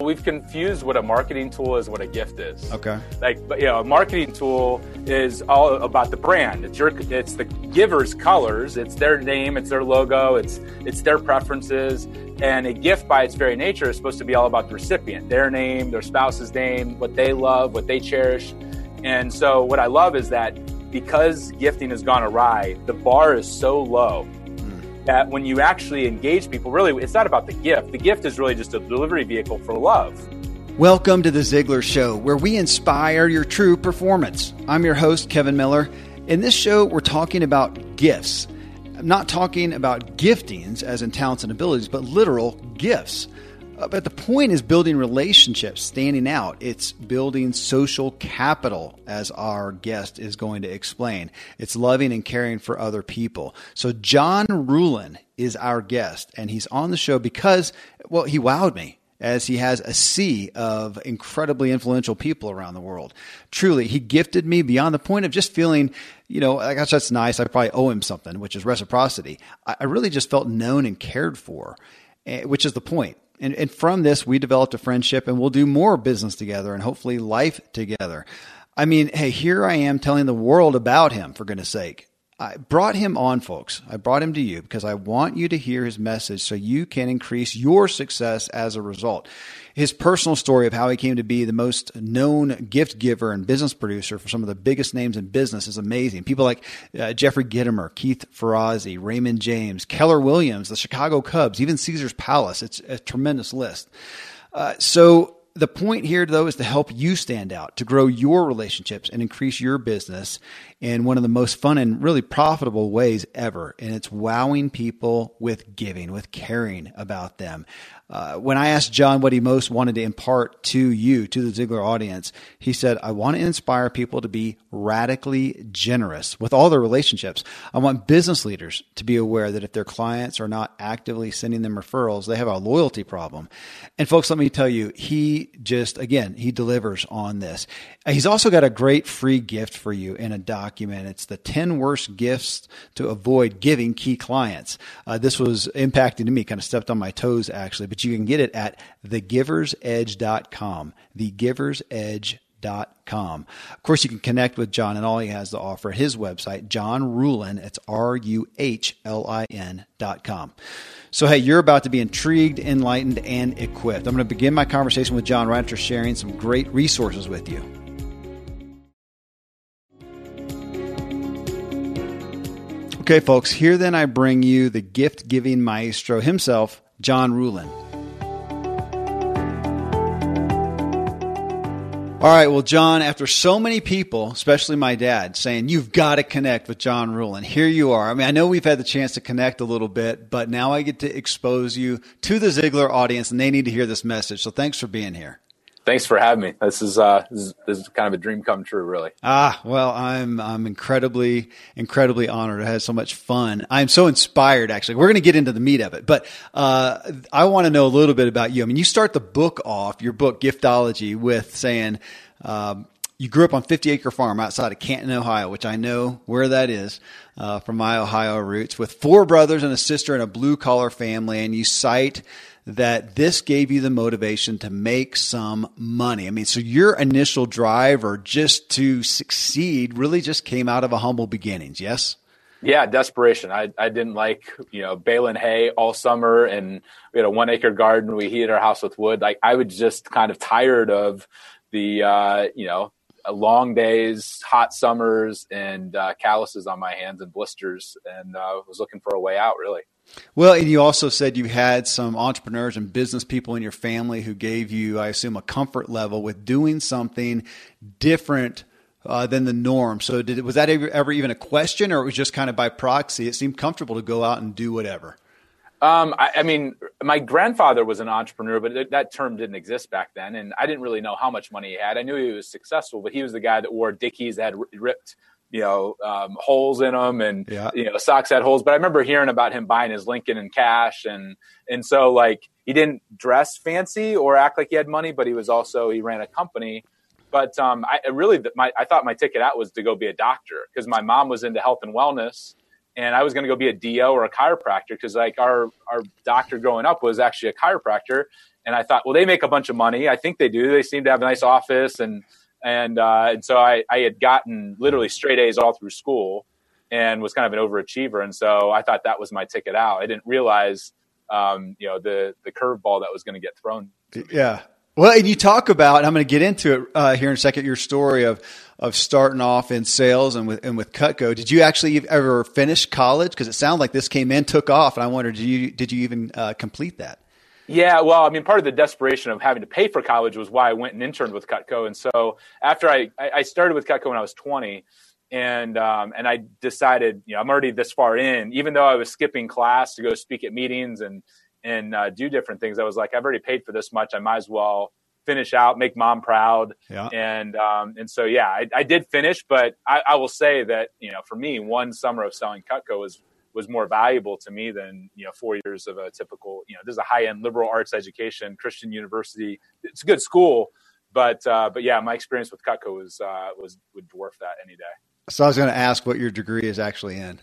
We've confused what a marketing tool is, what a gift is. Okay. Like, but, you know, a marketing tool is all about the brand. It's the giver's colors. It's their name. It's their logo. It's their preferences. And a gift, by its very nature, is supposed to be all about the recipient, their name, their spouse's name, what they love, what they cherish. And so what I love is that because gifting has gone awry, the bar is so low that when you actually engage people, really, it's not about the gift. The gift is really just a delivery vehicle for love. Welcome to The Ziglar Show, where we inspire your true performance. I'm your host, Kevin Miller. In this show, we're talking about gifts. I'm not talking about giftings as in talents and abilities, but literal gifts. But the point is building relationships, standing out. It's building social capital, as our guest is going to explain. It's loving and caring for other people. So John Ruhlin is our guest, and he's on the show because, well, he wowed me, as he has a sea of incredibly influential people around the world. Truly, he gifted me beyond the point of just feeling, you know, I guess that's nice. I probably owe him something, which is reciprocity. I really just felt known and cared for, which is the point. And from this, we developed a friendship, and we'll do more business together and hopefully life together. I mean, hey, here I am telling the world about him, for goodness sake. I brought him on, folks. I brought him to you because I want you to hear his message so you can increase your success as a result. His personal story of how he came to be the most known gift giver and business producer for some of the biggest names in business is amazing. People like Jeffrey Gitomer, Keith Ferrazzi, Raymond James, Keller Williams, the Chicago Cubs, even Caesars Palace. It's a tremendous list. The point here, though, is to help you stand out, to grow your relationships and increase your business in one of the most fun and really profitable ways ever. And it's wowing people with giving, with caring about them. When I asked John what he most wanted to impart to you, to the Ziglar audience, he said, I want to inspire people to be radically generous with all their relationships. I want business leaders to be aware that if their clients are not actively sending them referrals, they have a loyalty problem. And folks, let me tell you, he delivers on this. He's also got a great free gift for you in a document. It's the 10 worst gifts to avoid giving key clients. This was impacting to me, kind of stepped on my toes actually, but you can get it at thegiversedge.com, thegiversedge.com. Of course, you can connect with John and all he has to offer at his website, John Ruhlin. It's RUHLIN.com. So, hey, you're about to be intrigued, enlightened, and equipped. I'm going to begin my conversation with John right after sharing some great resources with you. Okay, folks, here then I bring you the gift-giving maestro himself, John Ruhlin. All right, well, John, after so many people, especially my dad, saying, you've got to connect with John Ruhlin, here you are. I mean, I know we've had the chance to connect a little bit, but now I get to expose you to the Ziglar audience, and they need to hear this message. So thanks for being here. Thanks for having me. This is kind of a dream come true, really. Well, I'm incredibly, incredibly honored. I had so much fun. I'm so inspired, actually. We're going to get into the meat of it, but I want to know a little bit about you. I mean, you start the book off, your book, Giftology, with saying you grew up on a 50-acre farm outside of Canton, Ohio, which I know where that is from my Ohio roots, with 4 brothers and a sister and a blue-collar family, and you cite that this gave you the motivation to make some money. I mean, so your initial drive or just to succeed really just came out of a humble beginnings, yes? Yeah, desperation. I didn't like, baling hay all summer, and we had a 1-acre garden. We heated our house with wood. Like, I was just kind of tired of the, long days, hot summers, and calluses on my hands and blisters, and was looking for a way out, really. Well, and you also said you had some entrepreneurs and business people in your family who gave you, I assume, a comfort level with doing something different than the norm. So was that ever even a question, or it was just kind of by proxy? It seemed comfortable to go out and do whatever. I mean, my grandfather was an entrepreneur, but that term didn't exist back then. And I didn't really know how much money he had. I knew he was successful, but he was the guy that wore Dickies that had ripped holes in them, and, socks had holes. But I remember hearing about him buying his Lincoln in cash. And so, like, he didn't dress fancy or act like he had money, but he ran a company. But I thought my ticket out was to go be a doctor, because my mom was into health and wellness, and I was going to go be a DO or a chiropractor, because, like, our doctor growing up was actually a chiropractor. And I thought, well, they make a bunch of money. I think they do. They seem to have a nice office. And so I had gotten literally straight A's all through school and was kind of an overachiever. And so I thought that was my ticket out. I didn't realize, the curveball that was going to get thrown. Yeah. Well, and you talk about, and I'm going to get into it here in a second, your story of starting off in sales and with Cutco. Did you actually ever finish college? Because it sounded like this came in, took off. And I wondered, did you even complete that? Yeah, well, I mean, part of the desperation of having to pay for college was why I went and interned with Cutco. And so after I started with Cutco when I was 20, and I decided, I'm already this far in, even though I was skipping class to go speak at meetings and do different things. I was like, I've already paid for this much. I might as well finish out, make mom proud. Yeah. And so, I did finish, but I will say that, for me, one summer of selling Cutco was more valuable to me than, 4 years of a typical, this is a high end liberal arts education, Christian university. It's a good school, but my experience with Cutco would dwarf that any day. So I was going to ask what your degree is actually in.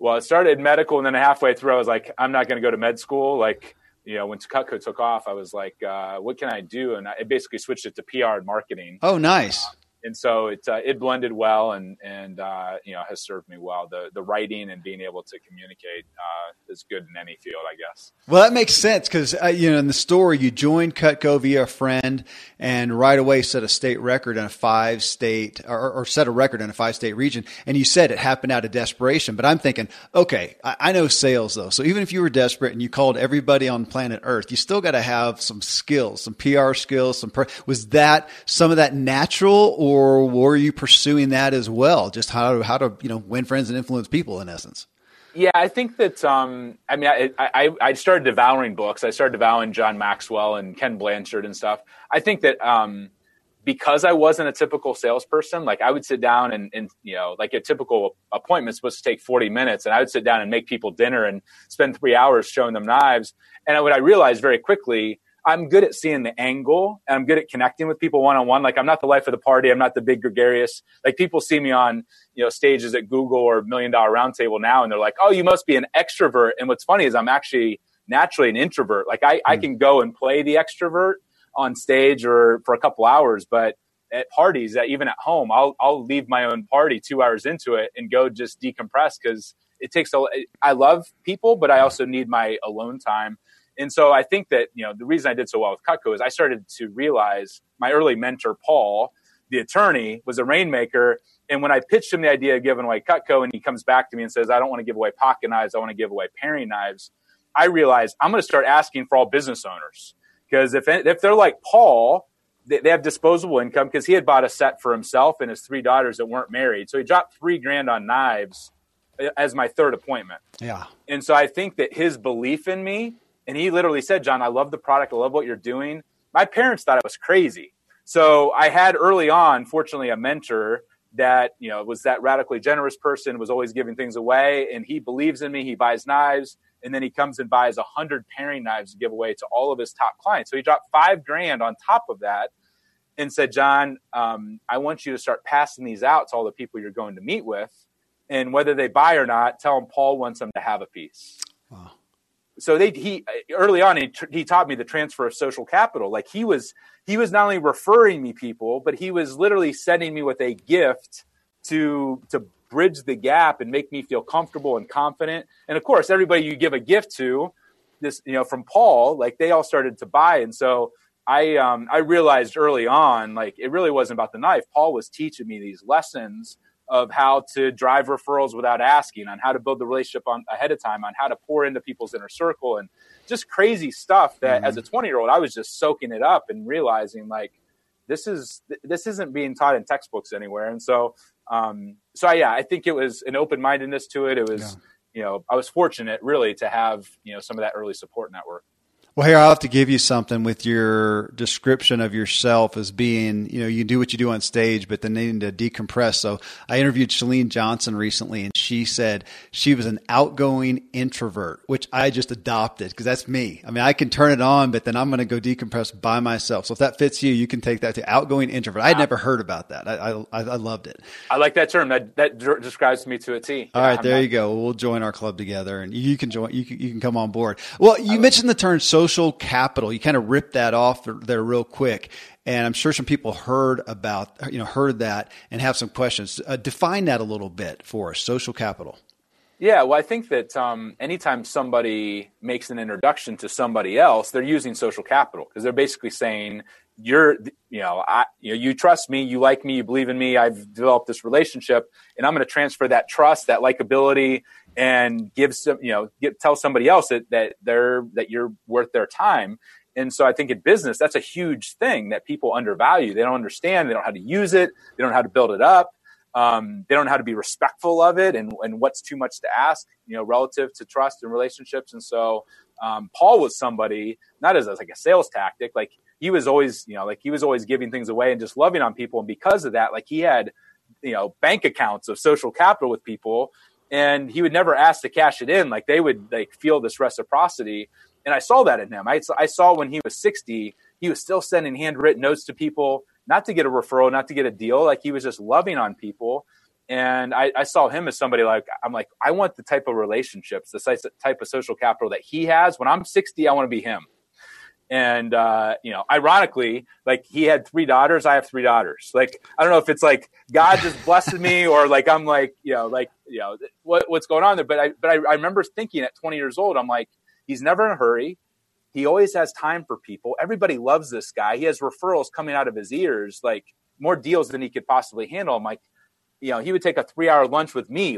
Well, it started in medical, and then halfway through, I was like, I'm not going to go to med school. Like, when Cutco took off, I was like, what can I do? And I basically switched it to PR and marketing. Oh, nice. And so it blended well and has served me well. The writing and being able to communicate is good in any field, I guess. Well, that makes sense because, in the story, you joined Cutco via a friend and right away set a record in a five-state region. And you said it happened out of desperation. But I'm thinking, okay, I know sales, though. So even if you were desperate and you called everybody on planet Earth, you still got to have some skills, some PR skills. Was that some of that natural, or were you pursuing that as well? Just how to win friends and influence people, in essence. Yeah, I think that I started devouring books. I started devouring John Maxwell and Ken Blanchard and stuff. I think that because I wasn't a typical salesperson, like I would sit down and like a typical appointment's supposed to take 40 minutes, and I would sit down and make people dinner and spend 3 hours showing them knives. And what I realized very quickly, I'm good at seeing the angle, and I'm good at connecting with people one-on-one. Like I'm not the life of the party. I'm not the big gregarious. Like people see me on, stages at Google or Million Dollar Roundtable now. And they're like, oh, you must be an extrovert. And what's funny is I'm actually naturally an introvert. Like I can go and play the extrovert on stage or for a couple hours, but at parties, even at home, I'll leave my own party 2 hours into it and go just decompress. Cause it takes I love people, but I also need my alone time. And so I think that, the reason I did so well with Cutco is I started to realize my early mentor, Paul, the attorney, was a rainmaker. And when I pitched him the idea of giving away Cutco and he comes back to me and says, I don't want to give away pocket knives. I want to give away paring knives. I realized I'm going to start asking for all business owners, because if they're like Paul, they have disposable income, because he had bought a set for himself and his 3 daughters that weren't married. So he dropped $3,000 on knives as my third appointment. Yeah. And so I think that his belief in me, and he literally said, John, I love the product. I love what you're doing. My parents thought I was crazy. So I had early on, fortunately, a mentor that, was that radically generous person, was always giving things away. And he believes in me. He buys knives. And then he comes and buys 100 paring knives to give away to all of his top clients. So he dropped $5,000 on top of that and said, John, I want you to start passing these out to all the people you're going to meet with. And whether they buy or not, tell them Paul wants them to have a piece. Wow. So he taught me the transfer of social capital. Like he was not only referring me people, but he was literally sending me with a gift to bridge the gap and make me feel comfortable and confident. And of course, everybody you give a gift to, this, from Paul, like they all started to buy. And so I realized early on, like it really wasn't about the knife. Paul was teaching me these lessons of how to drive referrals without asking, on how to build the relationship ahead of time, on how to pour into people's inner circle, and just crazy stuff that as a 20-year-old, I was just soaking it up and realizing like, this isn't being taught in textbooks anywhere. And so, I think it was an open-mindedness to it. It was, I was fortunate really to have, some of that early support network. Well, here, I'll have to give you something with your description of yourself as being, you do what you do on stage, but then needing to decompress. So I interviewed Chalene Johnson recently, and she said she was an outgoing introvert, which I just adopted because that's me. I mean, I can turn it on, but then I'm going to go decompress by myself. So if that fits you, you can take that to outgoing introvert. Wow. I'd never heard about that. I loved it. I like that term. That describes me to a T. All right, there you go. We'll join our club together, and you can join. You can come on board. Well, you mentioned the term social capital. You kind of ripped that off there real quick. And I'm sure some people heard that and have some questions. Define that a little bit for us, social capital. Yeah, well, I think that anytime somebody makes an introduction to somebody else, they're using social capital because they're basically saying, you trust me, you like me, you believe in me, I've developed this relationship, and I'm going to transfer that trust, that likability, and tell somebody else that you're worth their time. And so I think in business, that's a huge thing that people undervalue. They don't understand. They don't know how to use it. They don't know how to build it up. They don't know how to be respectful of it and what's too much to ask, relative to trust and relationships. And so Paul was somebody, not as like a sales tactic, like he was always giving things away and just loving on people. And because of that, like he had, bank accounts of social capital with people, and he would never ask to cash it in. Like they would feel this reciprocity. And I saw that in him. I saw when he was 60, he was still sending handwritten notes to people, not to get a referral, not to get a deal. Like he was just loving on people. And I saw him as somebody I want the type of relationships, the type of social capital that he has. When I'm 60, I want to be him. And, ironically, like he had three daughters. I have three daughters. Like, I don't know if it's like God just blessed me or like, I'm what's going on there. But I remember thinking at 20 years old, I'm like, he's never in a hurry. He always has time for people. Everybody loves this guy. He has referrals coming out of his ears, like more deals than he could possibly handle. I'm like, he would take a 3-hour lunch with me,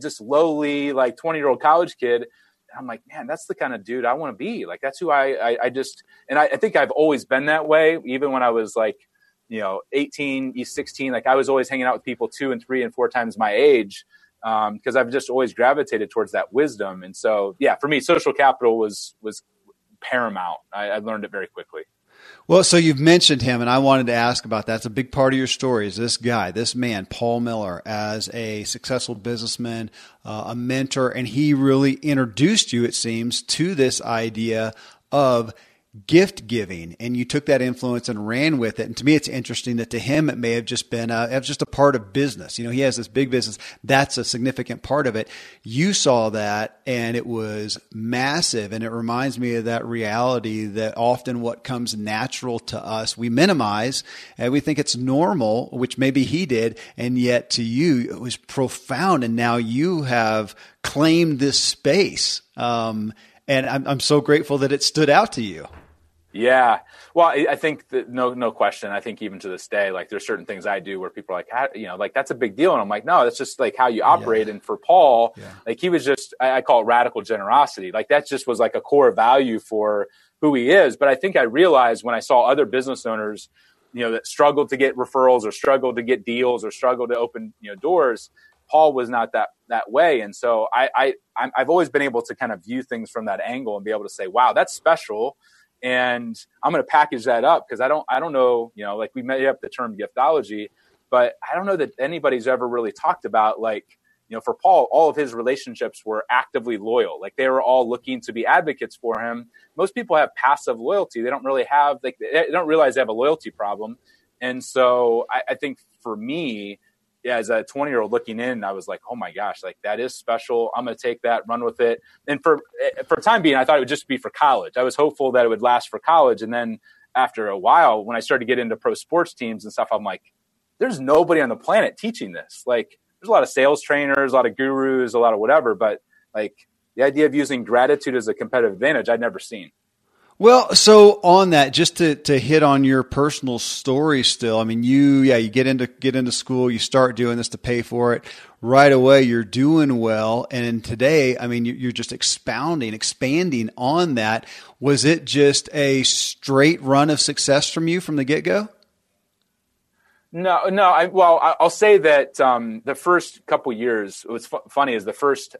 just lowly, 20-year-old college kid. And I'm like, man, that's the kind of dude I want to be. Like, that's who I think I've always been that way. Even when I was 18, 16, I was always hanging out with people 2 and 3 and 4 times my age. Because I've just always gravitated towards that wisdom. And so, yeah, for me, social capital was paramount. I learned it very quickly. Well, so you've mentioned him, and I wanted to ask about that. It's a big part of your story is this guy, this man, Paul Miller, as a successful businessman, a mentor, and he really introduced you, it seems, to this idea of gift giving, and you took that influence and ran with it. And to me, it's interesting that to him, it may have just been just a part of business. He has this big business. That's a significant part of it. You saw that, and it was massive. And it reminds me of that reality that often what comes natural to us, we minimize and we think it's normal, which maybe he did. And yet to you, it was profound. And now you have claimed this space. And I'm so grateful that it stood out to you. Yeah. Well, I think that no question. I think even to this day, there's certain things I do where people are that's a big deal. And I'm like, no, that's just how you operate. Yeah. And for Paul, he was just, I call it radical generosity. That just was a core value for who he is. But I think I realized when I saw other business owners, that struggled to get referrals or struggled to get deals or struggled to open, doors, Paul was not that way. And so I've always been able to kind of view things from that angle and be able to say, wow, that's special. And I'm going to package that up because I don't know, we made up the term giftology, but I don't know that anybody's ever really talked about, for Paul, all of his relationships were actively loyal. They were all looking to be advocates for him. Most people have passive loyalty. They don't really have, they don't realize they have a loyalty problem. And so I think for me, as a 20-year-old looking in, I was like, oh my gosh, that is special. I'm going to take that, run with it. And for time being, I thought it would just be for college. I was hopeful that it would last for college. And then after a while, when I started to get into pro sports teams and stuff, I'm like, there's nobody on the planet teaching this. There's a lot of sales trainers, a lot of gurus, a lot of whatever. But the idea of using gratitude as a competitive advantage, I'd never seen. Well, so on that, just to hit on your personal story still, I mean, you get into school, you start doing this to pay for it. Right away, you're doing well. And today, I mean, you're just expanding on that. Was it just a straight run of success from you from the get-go? No. I'll say that the first couple years, what's funny is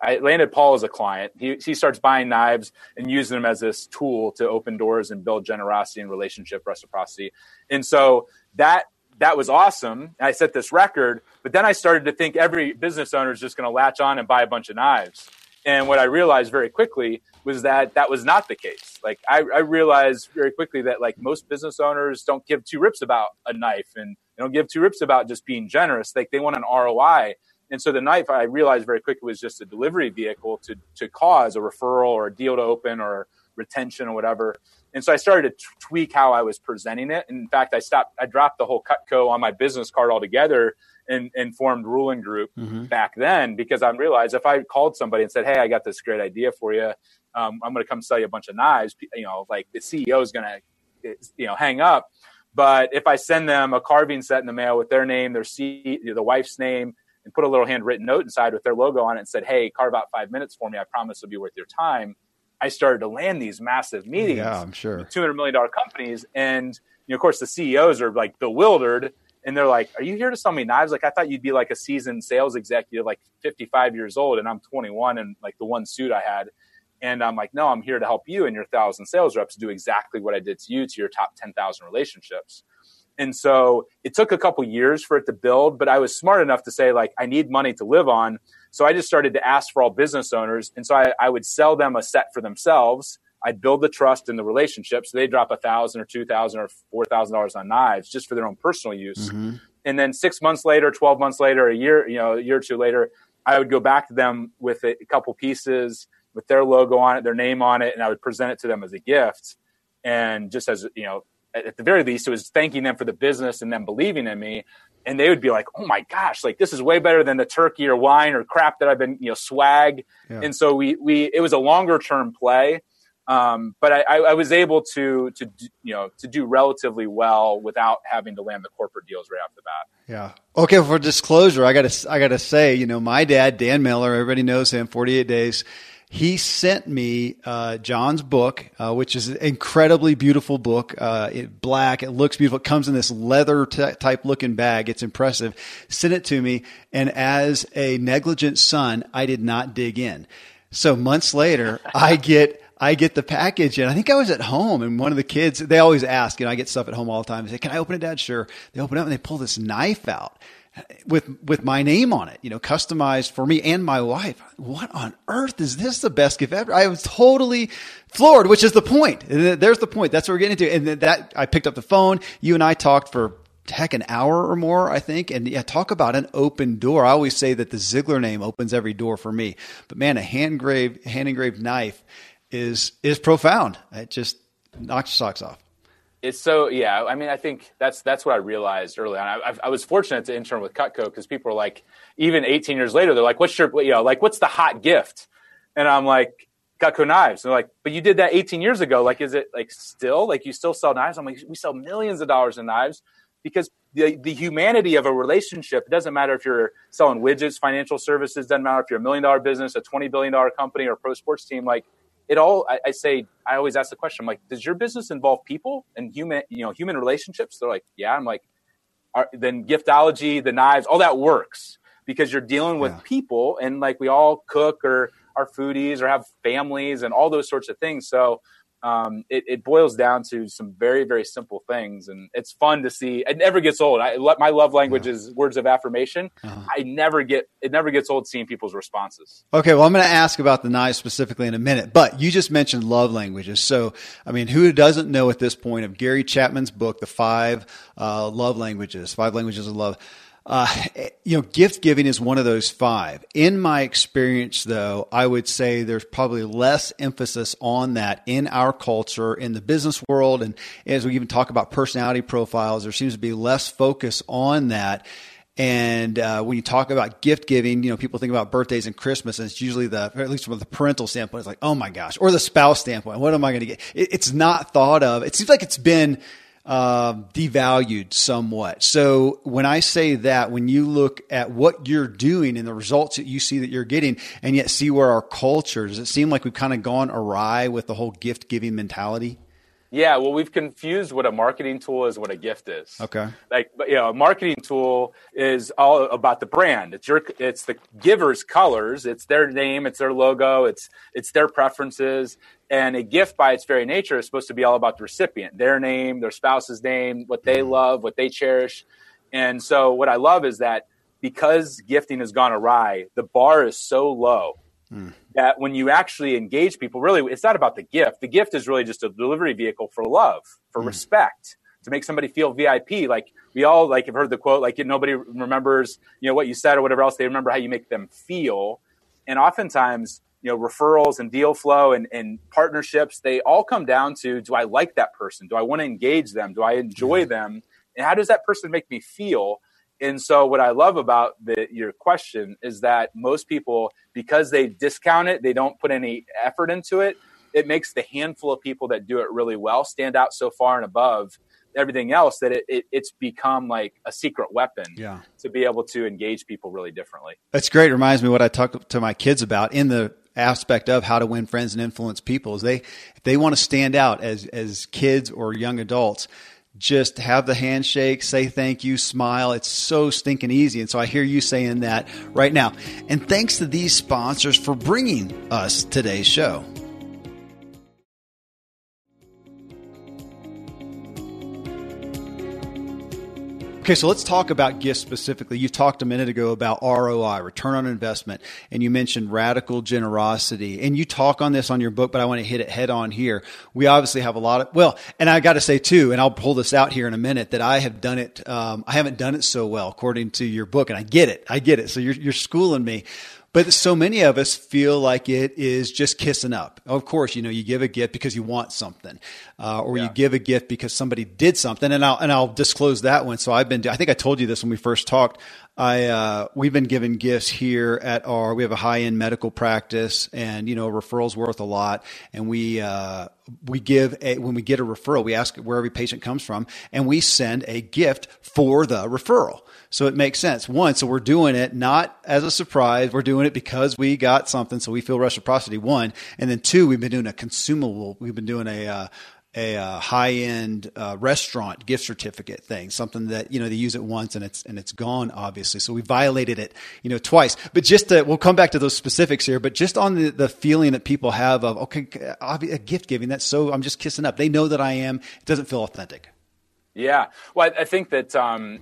I landed Paul as a client. He starts buying knives and using them as this tool to open doors and build generosity and relationship reciprocity. And so that that was awesome. I set this record, but then I started to think every business owner is just going to latch on and buy a bunch of knives. And what I realized very quickly was that that was not the case. Like I realized very quickly that like most business owners don't give two rips about a knife, and they don't give two rips about just being generous. Like they want an ROI. And so the knife, I realized very quickly, was just a delivery vehicle to cause a referral or a deal to open or retention or whatever. And so I started to tweak how I was presenting it. And in fact, I dropped the whole Cutco on my business card altogether and formed Ruhlin Group back then, because I realized if I called somebody and said, hey, I got this great idea for you. I'm going to come sell you a bunch of knives. You know, like the CEO is going to, hang up. But if I send them a carving set in the mail with their name, their the wife's name, and put a little handwritten note inside with their logo on it and said, hey, carve out 5 minutes for me. I promise it'll be worth your time. I started to land these massive meetings. Yeah, I'm sure. With $200 million companies. And, of course, the CEOs are like bewildered. And they're like, are you here to sell me knives? Like, I thought you'd be like a seasoned sales executive, like 55 years old. And I'm 21 and like the one suit I had. And I'm like, no, I'm here to help you and your 1,000 sales reps do exactly what I did to you, to your top 10,000 relationships. And so it took a couple years for it to build, but I was smart enough to say, like, I need money to live on. So I just started to ask for all business owners. And so I would sell them a set for themselves. I'd build the trust and the relationship. So they drop $1,000 or $2,000 or $4,000 on knives just for their own personal use. Mm-hmm. And then 6 months later, 12 months later, a year or two later, I would go back to them with a couple pieces with their logo on it, their name on it. And I would present it to them as a gift. And just as, at the very least, it was thanking them for the business and them believing in me. And they would be like, oh my gosh, like this is way better than the turkey or wine or crap that I've been, swag. Yeah. And so it was a longer term play. But I was able to do relatively well without having to land the corporate deals right off the bat. Yeah. Okay. For disclosure, I gotta say, my dad, Dan Miller, everybody knows him, 48 days. He sent me John's book, which is an incredibly beautiful book. Black. It looks beautiful. It comes in this leather type looking bag. It's impressive. Sent it to me. And as a negligent son, I did not dig in. So months later, I get the package, and I think I was at home, and one of the kids, they always ask, I get stuff at home all the time. They say, can I open it, Dad? Sure. They open it up and they pull this knife out with my name on it, customized for me and my wife. What on earth is this? The best gift ever. I was totally floored, which is the point. There's the point. That's what we're getting into. And that I picked up the phone. You and I talked for an hour or more, I think. And talk about an open door. I always say that the Ziglar name opens every door for me, but man, a hand engraved knife is profound. It just knocks your socks off. It's so, yeah. I mean, I think that's what I realized early on. I was fortunate to intern with Cutco because people are like, even 18 years later, they're like, what's the hot gift? And I'm like, Cutco knives. And they're like, but you did that 18 years ago. Like, is it like still, like you still sell knives? I'm like, we sell millions of dollars in knives because the humanity of a relationship, it doesn't matter if you're selling widgets, financial services, doesn't matter if you're $1 million business, a $20 billion company, or a pro sports team. Like, I always ask the question, I'm like, does your business involve people and human relationships? They're like, yeah. I'm like, then Giftology, the knives, all that works because you're dealing with people, and like we all cook or are foodies or have families and all those sorts of things. So it boils down to some very, very simple things. And it's fun to see. It never gets old. My love language is words of affirmation. It never gets old seeing people's responses. Okay. Well, I'm going to ask about the knives specifically in a minute, but you just mentioned love languages. So, I mean, who doesn't know at this point of Gary Chapman's book, The 5 Love Languages, 5 Languages of Love? Gift giving is one of those 5. In my experience, though, I would say there's probably less emphasis on that in our culture, in the business world. And as we even talk about personality profiles, there seems to be less focus on that. And when you talk about gift giving, people think about birthdays and Christmas, and it's usually at least from the parental standpoint, it's like, oh my gosh, or the spouse standpoint, what am I going to get? It's not thought of. It seems like it's been devalued somewhat. So when I say that, when you look at what you're doing and the results that you see that you're getting, and yet see where our culture, does it seem like we've kind of gone awry with the whole gift giving mentality? Yeah. Well, we've confused what a marketing tool is, what a gift is. Okay. Like, a marketing tool is all about the brand. It's the giver's colors. It's their name. It's their logo. It's their preferences. And a gift by its very nature is supposed to be all about the recipient, their name, their spouse's name, what they love, what they cherish. And so what I love is that because gifting has gone awry, the bar is so low that when you actually engage people, really, it's not about the gift. The gift is really just a delivery vehicle for love, for respect, to make somebody feel VIP. Like we all like have heard the quote, like nobody remembers, you know, what you said or whatever else. They remember how you make them feel. And oftentimes, you know, referrals and deal flow and partnerships, they all come down to, do I like that person? Do I want to engage them? Do I enjoy them? And how does that person make me feel? And so what I love about your question is that most people, because they discount it, they don't put any effort into it. It makes the handful of people that do it really well stand out so far and above everything else that it's become like a secret weapon to be able to engage people really differently. That's great. It reminds me what I talk to my kids about in the aspect of how to win friends and influence people is they want to stand out as kids or young adults. Just have the handshake, say thank you, smile. It's so stinking easy. And so I hear you saying that right now. And thanks to these sponsors for bringing us today's show. Okay, so let's talk about gifts specifically. You talked a minute ago about ROI, return on investment, and you mentioned radical generosity. And you talk on this on your book, but I want to hit it head on here. We obviously have a lot of, well, and I got to say too, and I'll pull this out here in a minute, that I have done it. I haven't done it so well according to your book, and I get it. So you're schooling me. But so many of us feel like it is just kissing up. Of course, you know, you give a gift because you want something, or you give a gift because somebody did something. And I'll disclose that one. So I think I told you this when we first talked. We've been giving gifts here we have a high-end medical practice, and, you know, a referral's worth a lot. And when we get a referral, we ask where every patient comes from, and we send a gift for the referral. So it makes sense. One, so we're doing it not as a surprise. We're doing it because we got something. So we feel reciprocity, one. And then two, we've been doing a high-end restaurant gift certificate thing, something that, you know, they use it once and it's gone, obviously. So we violated it, you know, twice. But we'll come back to those specifics here, but just on the feeling that people have of, okay, a gift giving, that's so, I'm just kissing up. They know that I am. It doesn't feel authentic. Yeah. Well, I think that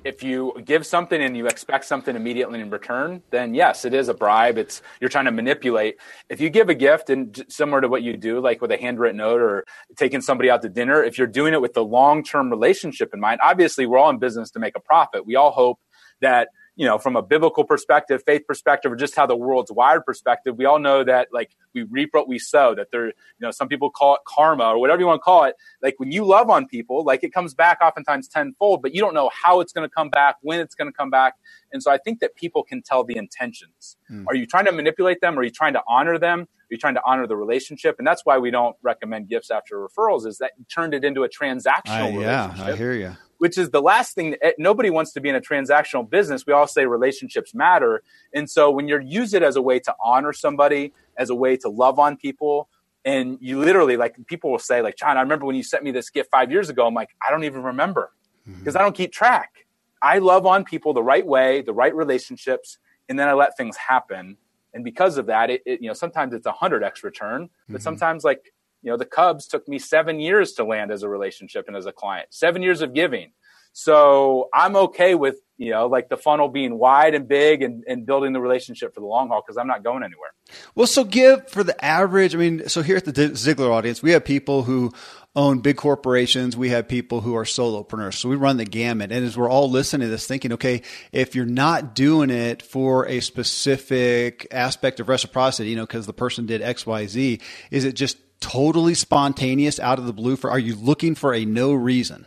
if you give something and you expect something immediately in return, then yes, it is a bribe. You're trying to manipulate. If you give a gift and similar to what you do, like with a handwritten note or taking somebody out to dinner, if you're doing it with the long-term relationship in mind, obviously we're all in business to make a profit. We all hope that, you know, from a biblical perspective, faith perspective, or just how the world's wired perspective, we all know that like we reap what we sow, that there, you know, some people call it karma or whatever you want to call it. Like when you love on people, like it comes back oftentimes tenfold, but you don't know how it's going to come back, when it's going to come back. And so I think that people can tell the intentions. Are you trying to manipulate them? Are you trying to honor them? Are you trying to honor the relationship? And that's why we don't recommend gifts after referrals, is that you turned it into a transactional relationship. Yeah, I hear you. Which is the last thing. Nobody wants to be in a transactional business. We all say relationships matter. And so when you use it as a way to honor somebody, as a way to love on people, and you literally, like, people will say, like, John, I remember when you sent me this gift 5 years ago. I'm like, I don't even remember because I don't keep track. I love on people the right way, the right relationships, and then I let things happen. And because of that, it you know, sometimes it's 100x return, but sometimes, like, you know, the Cubs took me 7 years to land as a relationship and as a client, 7 years of giving. So I'm okay with, you know, like the funnel being wide and big and building the relationship for the long haul because I'm not going anywhere. Well, so give for the average. I mean, so here at the Ziglar audience, we have people who own big corporations. We have people who are solopreneurs. So we run the gamut. And as we're all listening to this thinking, okay, if you're not doing it for a specific aspect of reciprocity, you know, because the person did X, Y, Z, is it just totally spontaneous out of the blue? Are you looking for a no reason?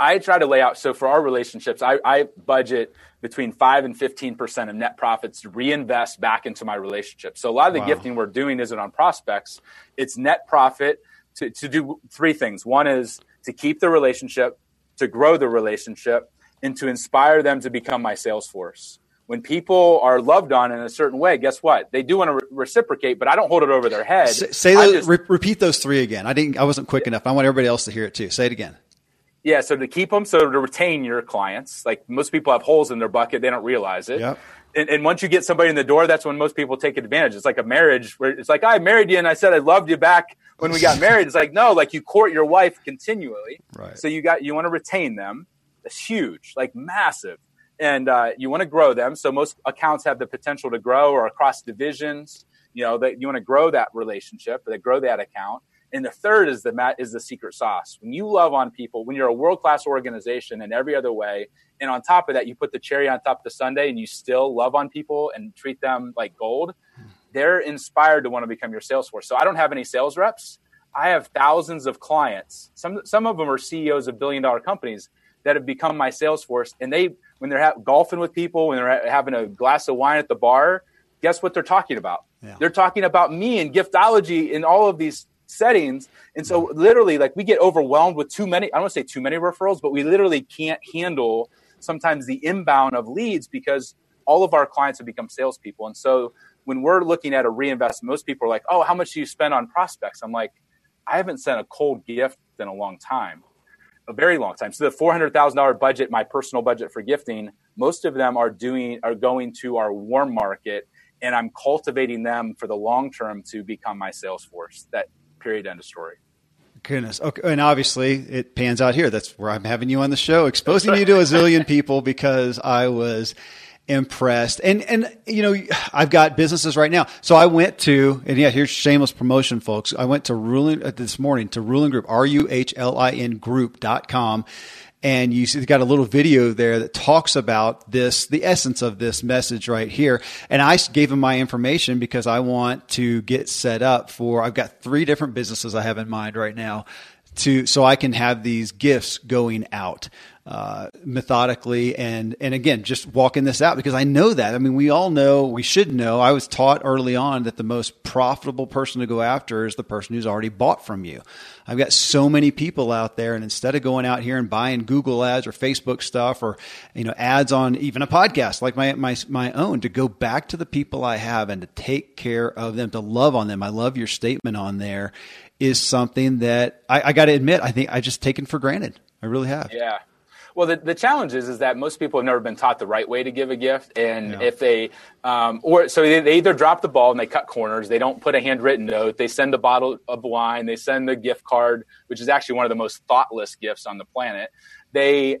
I try to lay out. So for our relationships, I budget between 5 and 15% of net profits to reinvest back into my relationship. So a lot of the gifting we're doing isn't on prospects. It's net profit to do three things. One is to keep the relationship, to grow the relationship, and to inspire them to become my sales force. When people are loved on in a certain way, guess what? They do want to reciprocate, but I don't hold it over their head. Repeat those three again. I wasn't quick enough. I want everybody else to hear it too. Say it again. Yeah. So to keep them, so to retain your clients, like most people have holes in their bucket. They don't realize it. Yep. And once you get somebody in the door, that's when most people take advantage. It's like a marriage where it's like, I married you and I said I loved you back when we got married. It's like, no, like you court your wife continually. Right. So you want to retain them. huge, like massive. And you want to grow them. So most accounts have the potential to grow or across divisions. You know, that you want to grow that relationship, that grow that account. And the third is the secret sauce. When you love on people, when you're a world-class organization in every other way, and on top of that, you put the cherry on top of the sundae and you still love on people and treat them like gold, they're inspired to want to become your sales force. So I don't have any sales reps. I have thousands of clients. Some of them are CEOs of billion-dollar companies that have become my sales force. And they, when they're golfing with people, when they're having a glass of wine at the bar, guess what they're talking about? Yeah. They're talking about me and Giftology and all of these settings. And so literally, like, we get overwhelmed with too many, I don't want to say too many referrals, but we literally can't handle sometimes the inbound of leads because all of our clients have become salespeople. And so when we're looking at a reinvestment, most people are like, oh, how much do you spend on prospects? I'm like, I haven't sent a cold gift in a long time, a very long time. So the $400,000 budget, my personal budget for gifting, most of them are going to our warm market, and I'm cultivating them for the long term to become my sales force. That period, end of story. Goodness. Okay. And obviously it pans out here. That's where I'm having you on the show, exposing you to a zillion people because I was impressed. And, you know, I've got businesses right now. So I went to, and yeah, here's shameless promotion, folks. I went to Ruhlin this morning to Ruhlin Group, RUHLIN group.com. And you see, they've got a little video there that talks about this, the essence of this message right here. And I gave them my information because I want to get set up for, I've got 3 different businesses I have in mind right now so I can have these gifts going out methodically. And again, just walking this out because I know that. I mean, we all know, we should know. I was taught early on that the most profitable person to go after is the person who's already bought from you. I've got so many people out there, and instead of going out here and buying Google ads or Facebook stuff or, you know, ads on even a podcast like my own, to go back to the people I have and to take care of them, to love on them. I love your statement on there is something that I got to admit, I think I just taken for granted. I really have. Yeah. Well, the challenge is that most people have never been taught the right way to give a gift. And if they, so they either drop the ball and they cut corners. They don't put a handwritten note. They send a bottle of wine. They send a gift card, which is actually one of the most thoughtless gifts on the planet. They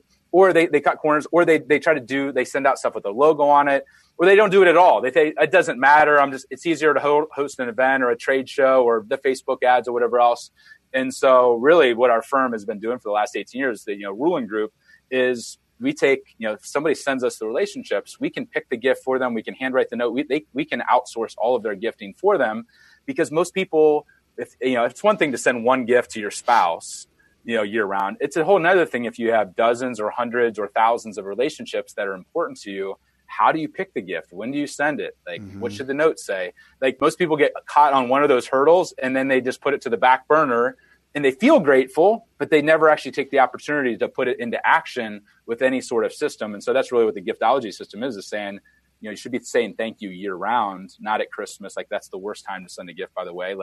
cut corners, or they try to they send out stuff with a logo on it, or they don't do it at all. They say, it doesn't matter. It's easier to host an event or a trade show or the Facebook ads or whatever else. And so really what our firm has been doing for the last 18 years, the Ruhlin Group, is we take, if somebody sends us the relationships, we can pick the gift for them. We can handwrite the note. We can outsource all of their gifting for them, because most people, it's one thing to send one gift to your spouse, year round. It's a whole nother thing if you have dozens or hundreds or thousands of relationships that are important to you. How do you pick the gift? When do you send it? What should the note say? Most people get caught on one of those hurdles and then they just put it to the back burner. And they feel grateful, but they never actually take the opportunity to put it into action with any sort of system. And so that's really what the Giftology system is saying, you should be saying thank you year round, not at Christmas. That's the worst time to send a gift, by the way.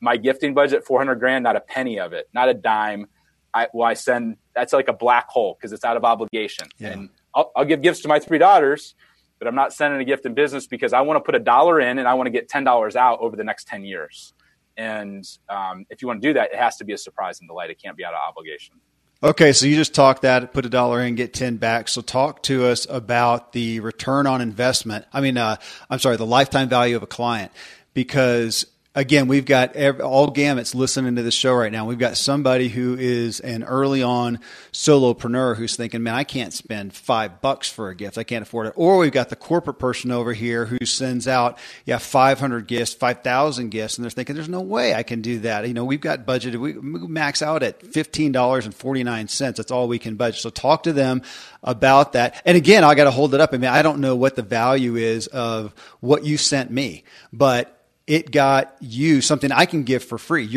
My gifting budget, $400,000, not a penny of it, not a dime. That's like a black hole because it's out of obligation. Yeah. And I'll give gifts to my 3 daughters, but I'm not sending a gift in business because I want to put $1 in and I want to get $10 out over the next 10 years. And if you want to do that, it has to be a surprise and delight. It can't be out of obligation. Okay, so you just talked that, put $1 in, get 10 back. So talk to us about the return on investment. The lifetime value of a client. Because, again, we've got all gamuts listening to this show right now. We've got somebody who is an early on solopreneur who's thinking, man, I can't spend $5 for a gift. I can't afford it. Or we've got the corporate person over here who sends out 500 gifts, 5,000 gifts. And they're thinking, there's no way I can do that. We've got budgeted. We max out at $15.49. That's all we can budget. So talk to them about that. And again, I got to hold it up. I mean, I don't know what the value is of what you sent me, but it got you something I can give for free.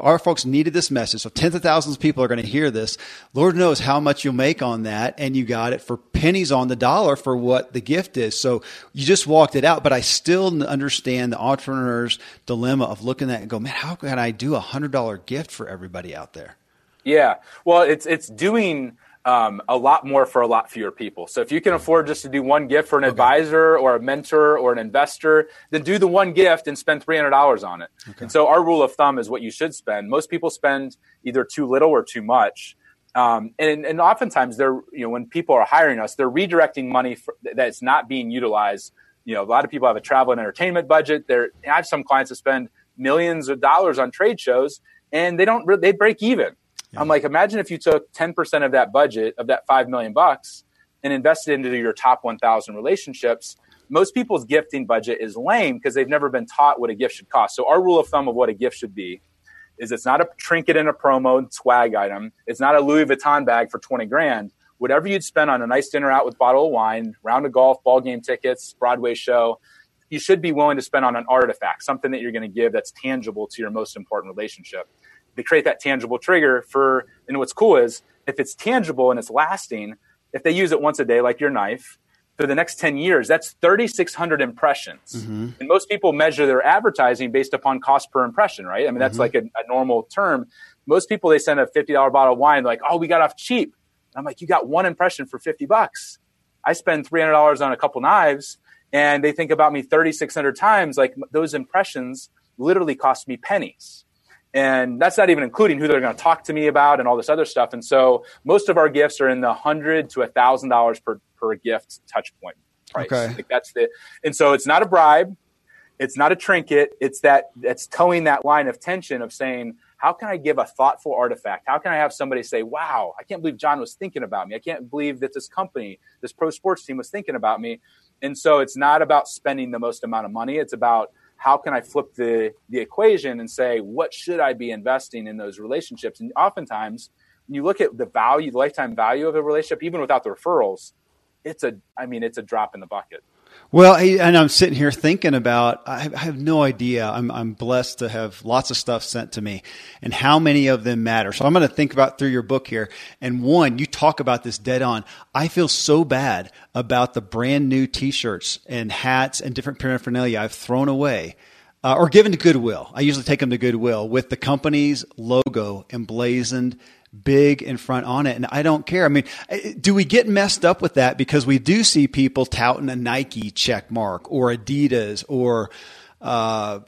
Our folks needed this message. So tens of thousands of people are going to hear this. Lord knows how much you'll make on that. And you got it for pennies on the dollar for what the gift is. So you just walked it out, but I still understand the entrepreneur's dilemma of looking at it and go, man, how can I do $100 gift for everybody out there? Yeah. Well, it's doing a lot more for a lot fewer people. So if you can afford just to do one gift for an advisor or a mentor or an investor, then do the one gift and spend $300 on it. Okay. And so our rule of thumb is what you should spend. Most people spend either too little or too much. And oftentimes they're, when people are hiring us, they're redirecting money that's not being utilized. A lot of people have a travel and entertainment budget. I have some clients that spend millions of dollars on trade shows and they break even. Yeah. I'm like, imagine if you took 10% of that budget of that $5 million and invested into your top 1,000 relationships. Most people's gifting budget is lame because they've never been taught what a gift should cost. So our rule of thumb of what a gift should be is it's not a trinket and a promo and swag item. It's not a Louis Vuitton bag for $20,000. Whatever you'd spend on a nice dinner out with a bottle of wine, round of golf, ball game tickets, Broadway show, you should be willing to spend on an artifact, something that you're going to give that's tangible to your most important relationship. To create that tangible trigger for, and what's cool is if it's tangible and it's lasting, if they use it once a day, like your knife, for the next 10 years, that's 3,600 impressions. Mm-hmm. And most people measure their advertising based upon cost per impression, right? I mean, that's like a normal term. Most people, they send a $50 bottle of wine, like, oh, we got off cheap. And I'm like, you got one impression for $50. I spend $300 on a couple knives and they think about me 3,600 times. Like those impressions literally cost me pennies. And that's not even including who they're going to talk to me about and all this other stuff. And so most of our gifts are in the $100 to $1,000 per gift touch point price. Okay. Like that's the, and so it's not a bribe. It's not a trinket. It's that's towing that line of tension of saying, how can I give a thoughtful artifact? How can I have somebody say, wow, I can't believe John was thinking about me. I can't believe that this company, this pro sports team was thinking about me. And so it's not about spending the most amount of money. It's about how can I flip the equation and say, what should I be investing in those relationships? And oftentimes, when you look at the value, the lifetime value of a relationship, even without the referrals, it's a drop in the bucket. Well, and I'm sitting here thinking about, I have no idea. I'm blessed to have lots of stuff sent to me and how many of them matter. So I'm going to think about through your book here. And one, you talk about this dead on. I feel so bad about the brand new t-shirts and hats and different paraphernalia I've thrown away or given to Goodwill. I usually take them to Goodwill with the company's logo emblazoned big in front on it. And I don't care. I mean, do we get messed up with that? Because we do see people touting a Nike check mark or Adidas or, Tommy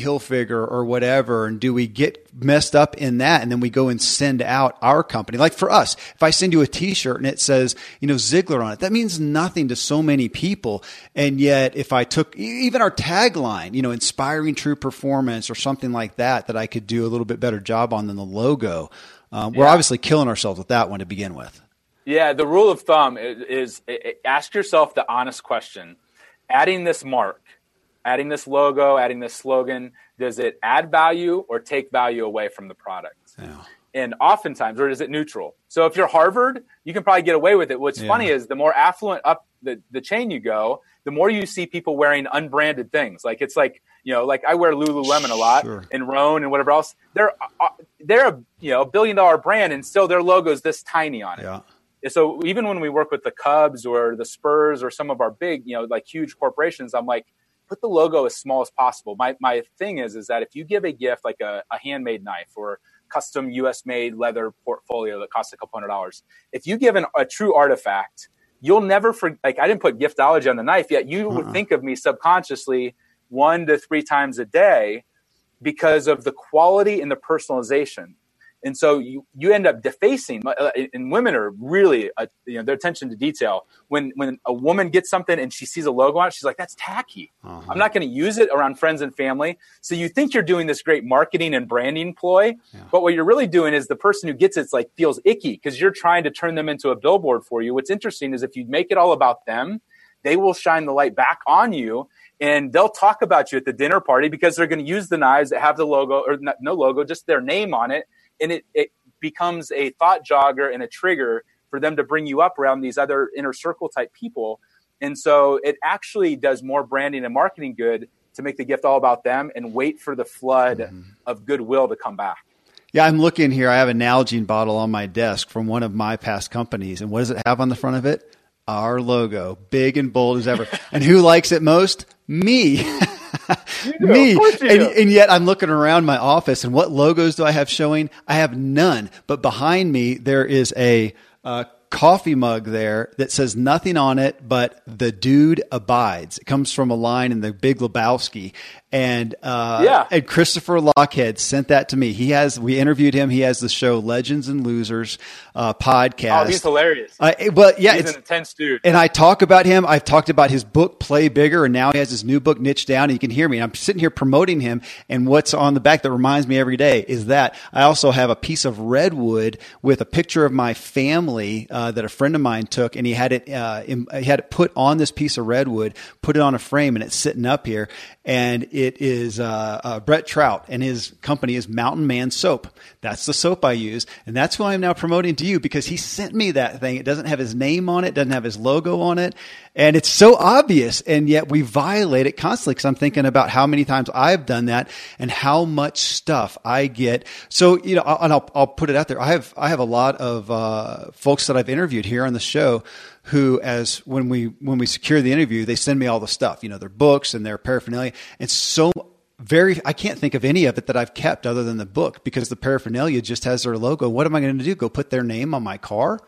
Hilfiger or whatever. And do we get messed up in that? And then we go and send out our company. Like for us, if I send you a t-shirt and it says, Ziglar on it, that means nothing to so many people. And yet if I took even our tagline, inspiring true performance or something like that I could do a little bit better job on than the logo. We're obviously killing ourselves with that one to begin with. Yeah, the rule of thumb is ask yourself the honest question. Adding this mark, adding this logo, adding this slogan, does it add value or take value away from the product? Yeah. And oftentimes, or is it neutral? So if you're Harvard, you can probably get away with it. What's funny is the more affluent up the chain you go, the more you see people wearing unbranded things. Like it's like, I wear Lululemon a lot and Rhone and whatever else. They're a $1 billion brand and still their logo is this tiny on it. Yeah. So even when we work with the Cubs or the Spurs or some of our big, huge corporations, I'm like, put the logo as small as possible. My thing is that if you give a gift like a handmade knife or custom US made leather portfolio that costs a couple $100, if you give a true artifact, you'll never forget. Like I didn't put Giftology on the knife yet. You would think of me subconsciously 1 to 3 times a day because of the quality and the personalization. And so you end up defacing, and women are really, their attention to detail. When a woman gets something and she sees a logo on it, she's like, that's tacky. Uh-huh. I'm not going to use it around friends and family. So you think you're doing this great marketing and branding ploy, but what you're really doing is the person who gets it feels icky because you're trying to turn them into a billboard for you. What's interesting is if you make it all about them, they will shine the light back on you and they'll talk about you at the dinner party because they're going to use the knives that have the logo or no logo, just their name on it. And it becomes a thought jogger and a trigger for them to bring you up around these other inner circle type people. And so it actually does more branding and marketing good to make the gift all about them and wait for the flood of goodwill to come back. Yeah, I'm looking here. I have a Nalgene bottle on my desk from one of my past companies. And what does it have on the front of it? Our logo, big and bold as ever. And who likes it most? Me. Me. And yet I'm looking around my office and what logos do I have showing? I have none. But behind me, there is a coffee mug there that says nothing on it, but the dude abides. It comes from a line in the Big Lebowski. And Christopher Lockhead sent that to me. We interviewed him. He has the show Legends and Losers podcast. Oh, he's hilarious. He's an intense dude. And I talk about him. I've talked about his book, Play Bigger, and now he has his new book, Niche Down. And you can hear me. And I'm sitting here promoting him. And what's on the back that reminds me every day is that I also have a piece of redwood with a picture of my family that a friend of mine took, and he had it put on this piece of redwood, put it on a frame, and it's sitting up here. And it is Brett Trout, and his company is Mountain Man Soap. That's the soap I use, and that's who I'm now promoting to you, because he sent me that thing. It doesn't have his name on it, doesn't have his logo on it, and it's so obvious, and yet we violate it constantly, because I'm thinking about how many times I've done that and how much stuff I get. So, I'll put it out there. I have a lot of folks that I've interviewed here on the show who, as when we secure the interview, they send me all the stuff, their books and their paraphernalia. And I can't think of any of it that I've kept other than the book, because the paraphernalia just has their logo. What am I going to do? Go put their name on my car?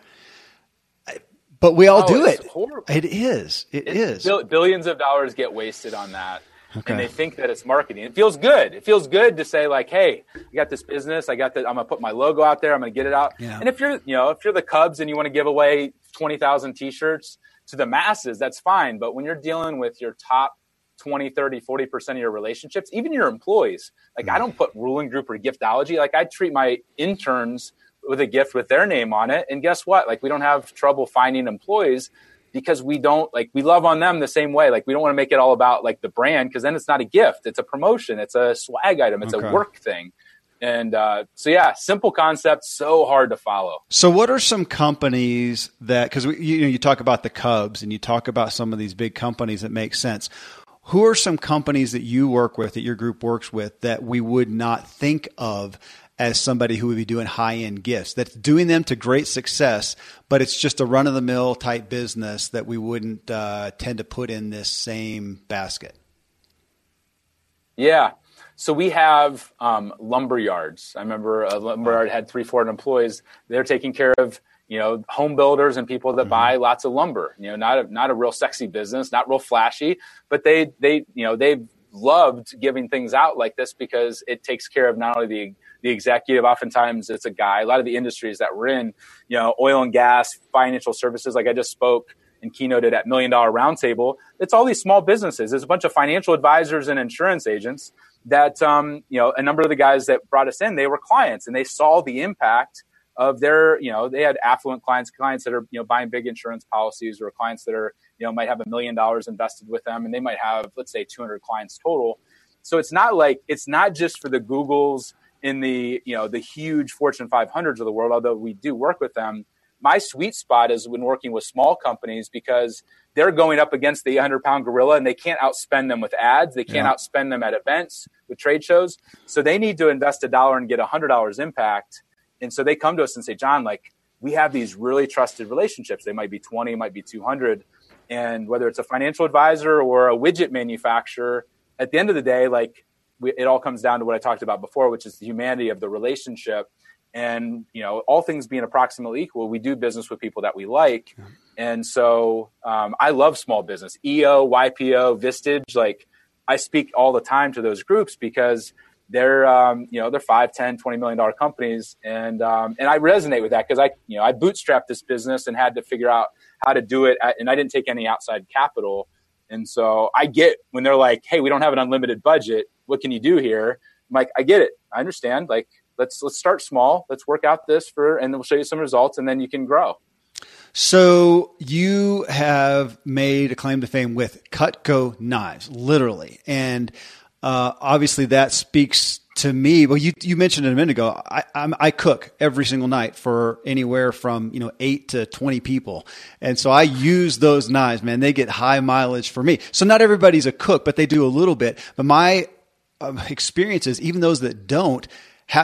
But we all do it. Horrible. It is. It is. Billions of dollars get wasted on that. Okay. And they think that it's marketing. It feels good. It feels good to say, like, hey, I got this business. I'm going to put my logo out there. I'm going to get it out. Yeah. And if you're the Cubs and you want to give away 20,000 t-shirts to the masses, that's fine. But when you're dealing with your top 20, 30, 40% of your relationships, even your employees, like, I don't put Ruhlin Group or Giftology. Like, I treat my interns with a gift with their name on it. And guess what? Like, we don't have trouble finding employees, because we don't, like, we love on them the same way. Like, we don't want to make it all about, like, the brand, because then it's not a gift. It's a promotion. It's a swag item. It's a work thing. And simple concept, so hard to follow. So what are some companies that, because you talk about the Cubs and you talk about some of these big companies that make sense. Who are some companies that you work with, that your group works with, that we would not think of as somebody who would be doing high-end gifts, that's doing them to great success, but it's just a run-of-the-mill type business that we wouldn't tend to put in this same basket? Yeah. So we have lumber yards. I remember a lumber yard had 300-400 employees. They're taking care of, home builders and people that buy lots of lumber. Not a real sexy business, not real flashy, but they've loved giving things out like this, because it takes care of not only the executive, oftentimes it's a guy. A lot of the industries that we're in, oil and gas, financial services, like I just spoke and keynoted at Million Dollar Roundtable. It's all these small businesses. There's a bunch of financial advisors and insurance agents that, a number of the guys that brought us in, they were clients, and they saw the impact of their, they had affluent clients that are, buying big insurance policies, or clients that are, might have $1 million invested with them, and they might have, let's say, 200 clients total. So it's not just for the Googles in the, the huge Fortune 500s of the world, although we do work with them. My sweet spot is when working with small companies, because they're going up against the 100-pound gorilla, and they can't outspend them with ads. They can't outspend them at events, with trade shows. So they need to invest $1 and get $100 impact. And so they come to us and say, John, like, we have these really trusted relationships. They might be 20, might be 200. And whether it's a financial advisor or a widget manufacturer, at the end of the day, like, it all comes down to what I talked about before, which is the humanity of the relationship. And, all things being approximately equal, we do business with people that we like. And so I love small business, EO, YPO, Vistage. Like, I speak all the time to those groups, because they're, they're $5, $10, $20 million companies. And I resonate with that, because I bootstrapped this business and had to figure out how to do it. And I didn't take any outside capital. And so I get when they're like, hey, we don't have an unlimited budget. What can you do here? I'm like, I get it. I understand. Like, let's start small. Let's work out this and then we'll show you some results, and then you can grow. So you have made a claim to fame with Cutco knives, literally. And obviously that speaks to me. Well, you mentioned it a minute ago. I cook every single night for anywhere from 8 to 20 people. And so I use those knives, man. They get high mileage for me. So not everybody's a cook, but they do a little bit. But my experiences, even those that don't,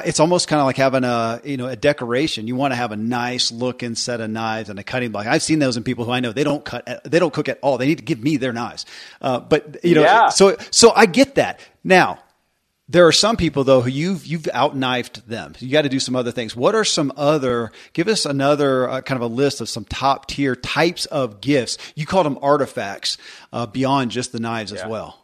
it's almost kind of like having a decoration. You want to have a nice looking set of knives and a cutting block. I've seen those in people who I know, they don't cook at all. They need to give me their knives. So I get that. Now, there are some people though who you've out-knifed them. You got to do some other things. What are some other? Give us another kind of a list of some top tier types of gifts. You called them artifacts beyond just the knives as well.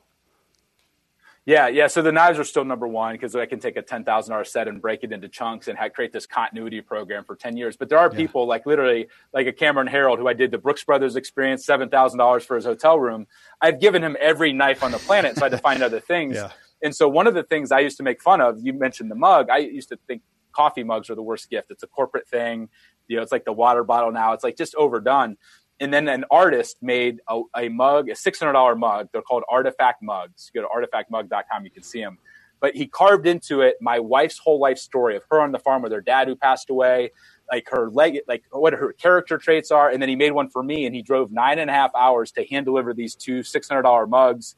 Yeah. So the knives are still number one because I can take a $10,000 set and break it into chunks and create this continuity program for 10 years. But there are people like literally like a Cameron Harold, who I did the Brooks Brothers experience, $7,000 for his hotel room. I've given him every knife on the planet, so I had to find other things. Yeah. And so one of the things I used to make fun of, you mentioned the mug. I used to think coffee mugs are the worst gift. It's a corporate thing. You know, it's like the water bottle now. It's like just overdone. And then an artist made a mug, a $600 mug. They're called Artifact Mugs. You go to artifactmug.com, you can see them. But he carved into it my wife's whole life story of her on the farm with her dad who passed away, like her leg, like what her character traits are. And then he made one for me, and he drove 9.5 hours to hand deliver these two $600 mugs.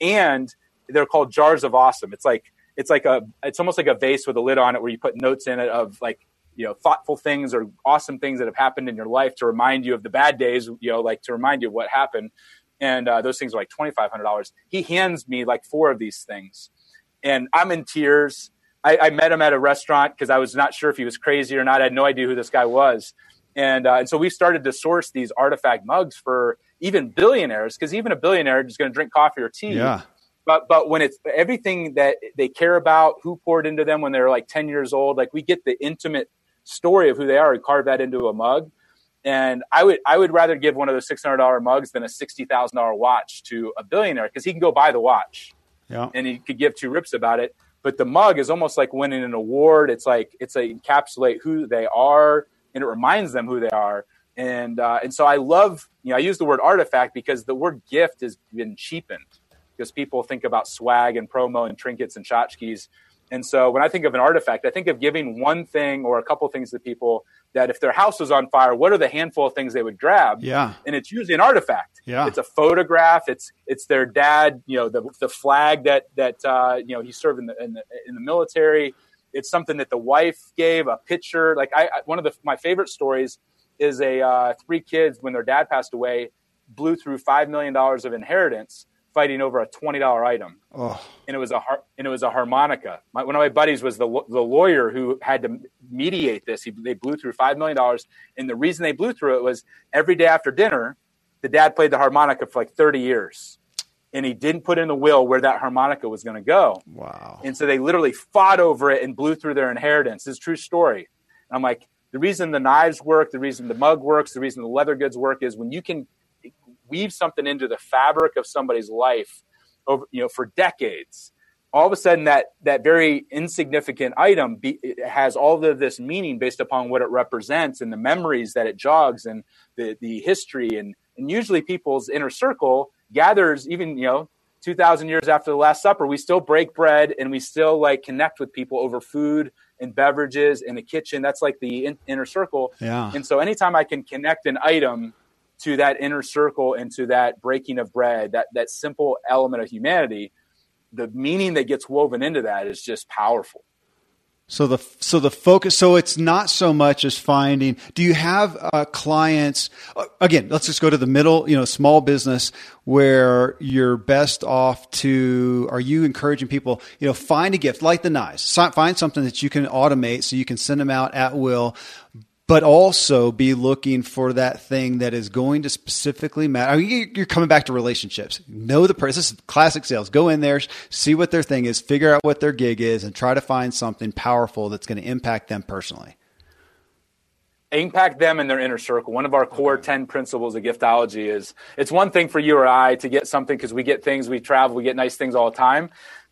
And they're called Jars of Awesome. It's almost like a vase with a lid on it where you put notes in it of like, you know, thoughtful things or awesome things that have happened in your life to remind you of the bad days, you know, like to remind you of what happened. And those things are like $2,500. He hands me like four of these things and I'm in tears. I met him at a restaurant because I was not sure if he was crazy or not. I had no idea who this guy was. And so we started to source these Artifact Mugs for even billionaires, because even a billionaire is going to drink coffee or tea. Yeah. But when it's everything that they care about, who poured into them when they're like 10 years old, like we get the intimate story of who they are and carve that into a mug. And I would rather give one of those $600 mugs than a $60,000 watch to a billionaire, because he can go buy the watch and he could give two rips about it. But the mug is almost like winning an award. It's like, it's a encapsulate who they are, and it reminds them who they are. And so I love, you know, I use the word artifact because the word gift has been cheapened, because people think about swag and promo and trinkets and tchotchkes. And so when I think of an artifact, I think of giving one thing or a couple things to people that if their house was on fire, what are the handful of things they would grab? Yeah. And it's usually an artifact. Yeah. It's a photograph. It's their dad, you know, the flag that you know, he served in the military. It's something that the wife gave, a picture. Like one of my favorite stories is three kids, when their dad passed away, blew through $5 million of inheritance fighting over a $20 item. Oh. And it was a harmonica. One of my buddies was the lawyer who had to mediate this. They blew through $5 million. And the reason they blew through it was every day after dinner, the dad played the harmonica for like 30 years. And he didn't put in the will where that harmonica was going to go. Wow. And so they literally fought over it and blew through their inheritance. It's a true story. And I'm like, the reason the knives work, the reason the mug works, the reason the leather goods work is when you can weave something into the fabric of somebody's life over, you know, for decades, all of a sudden that very insignificant item has all of this meaning based upon what it represents and the memories that it jogs and the history. And usually people's inner circle gathers, even, you know, 2000 years after the Last Supper, we still break bread and we still like connect with people over food and beverages in the kitchen. That's like the inner circle. Yeah. And so anytime I can connect an item to that inner circle and to that breaking of bread, that simple element of humanity, the meaning that gets woven into that is just powerful. So the focus, so it's not so much as finding, do you have clients, again, let's just go to the middle, you know, small business where you're best off to, are you encouraging people, you know, find a gift like the knives, find something that you can automate so you can send them out at will, but also be looking for that thing that is going to specifically matter. I mean, you're coming back to relationships. Know the person. This is classic sales. Go in there, see what their thing is, figure out what their gig is, and try to find something powerful that's going to impact them personally. Impact them in their inner circle. One of our core 10 principles of Giftology is, it's one thing for you or I to get something because we get things, we travel, we get nice things all the time.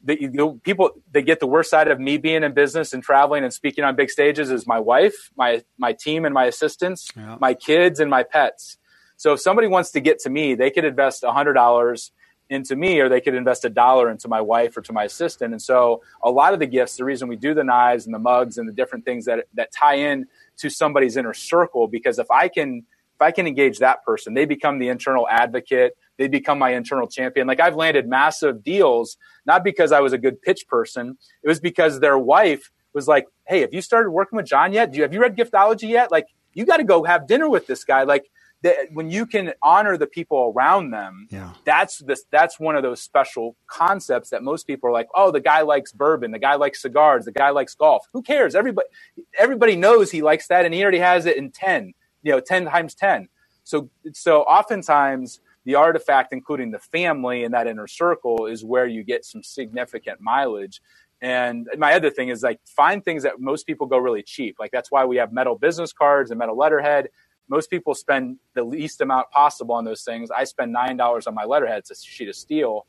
People that get the worst side of me being in business and traveling and speaking on big stages is my wife, my team and my assistants, my kids and my pets. So if somebody wants to get to me, they could invest $100 into me, or they could invest $1 into my wife or to my assistant. And so a lot of the gifts, the reason we do the knives and the mugs and the different things that tie in to somebody's inner circle, because if I can engage that person, they become the internal advocate. They become my internal champion. Like, I've landed massive deals, not because I was a good pitch person. It was because their wife was like, hey, have you started working with John yet? Have you read Giftology yet? Like, you got to go have dinner with this guy. Like, when you can honor the people around them, that's one of those special concepts that most people are like, oh, the guy likes bourbon, the guy likes cigars, the guy likes golf. Who cares? Everybody knows he likes that, and he already has it in 10, you know, 10 times 10. So oftentimes the Artifact, including the family and that inner circle, is where you get some significant mileage. And my other thing is, like, find things that most people go really cheap. Like, that's why we have metal business cards and metal letterhead. Most people spend the least amount possible on those things. I spend $9 on my letterhead. It's a sheet of steel.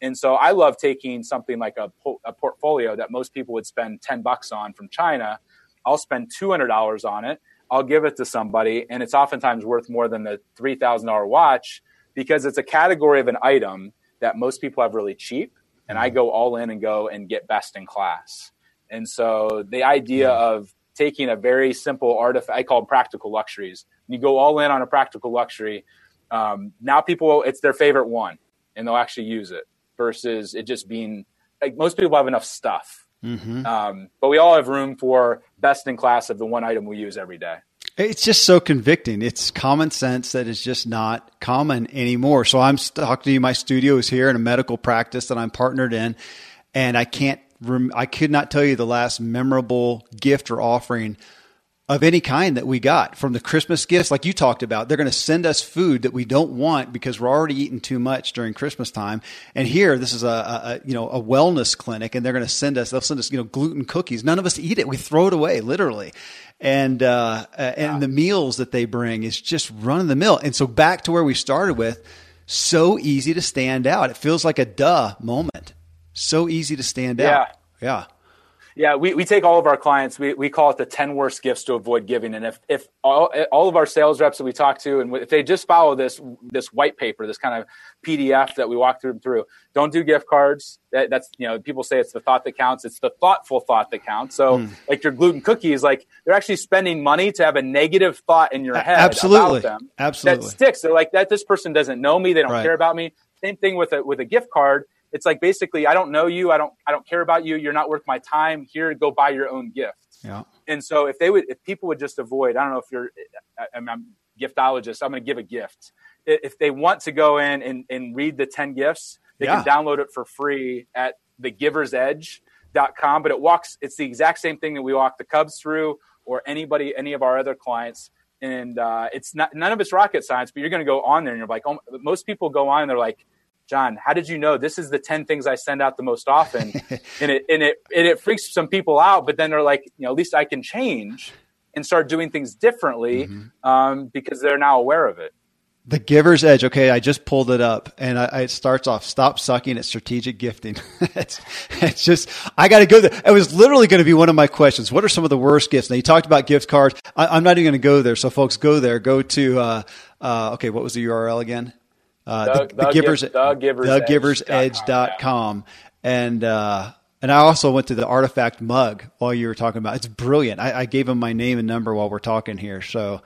And so I love taking something like a portfolio that most people would spend $10 on from China. I'll spend $200 on it. I'll give it to somebody. And it's oftentimes worth more than the $3,000 watch, because it's a category of an item that most people have really cheap. And I go all in and go and get best in class. And so the idea of taking a very simple artifact, I call them practical luxuries. You go all in on a practical luxury. Now people, it's their favorite one and they'll actually use it, versus it just being like most people have enough stuff. Mm-hmm. But we all have room for best in class of the one item we use every day. It's just so convicting. It's common sense that is just not common anymore. So I'm talking to you. My studio is here in a medical practice that I'm partnered in, and I could not tell you the last memorable gift or offering of any kind that we got. From the Christmas gifts, like you talked about, they're going to send us food that we don't want because we're already eating too much during Christmas time. And here, this is a wellness clinic, and they'll send us, gluten cookies. None of us eat it. We throw it away, literally. And the meals that they bring is just run of the mill. And so back to where we started with, so easy to stand out. It feels like a duh moment. So easy to stand out. Yeah. Yeah, we take all of our clients, we call it the 10 worst gifts to avoid giving. And if all of our sales reps that we talk to, and if they just follow this white paper, this kind of PDF that we walk them through, don't do gift cards. That's, people say it's the thought that counts. It's the thoughtful thought that counts. So like your gluten cookies, like they're actually spending money to have a negative thought in your head about them. Absolutely. That sticks. They're like, this person doesn't know me. They don't care about me. Same thing with a gift card. It's like, basically, I don't know you. I don't care about you. You're not worth my time. Here, go buy your own gift. Yeah. And so if people would just avoid, I don't know if you're, I'm a giftologist, I'm going to give a gift. If they want to go in and read the 10 gifts, they can download it for free at thegiversedge.com. But it's the exact same thing that we walk the Cubs through, or any of our other clients. And it's not, none of it's rocket science, but you're going to go on there and you're like, oh, most people go on and they're like, John, how did you know this is the 10 things I send out the most often? and it freaks some people out, but then they're like, at least I can change and start doing things differently because they're now aware of it. The Giver's Edge. Okay. I just pulled it up, and it starts off, stop sucking at strategic gifting. it's just, I got to go there. It was literally going to be one of my questions. What are some of the worst gifts? Now you talked about gift cards. I'm not even going to go there. So folks, go there, go to, okay. What was the URL again? thegiversedge.com. And I also went to the Artifact mug while you were talking about it. It's brilliant. I gave him my name and number while we're talking here. So,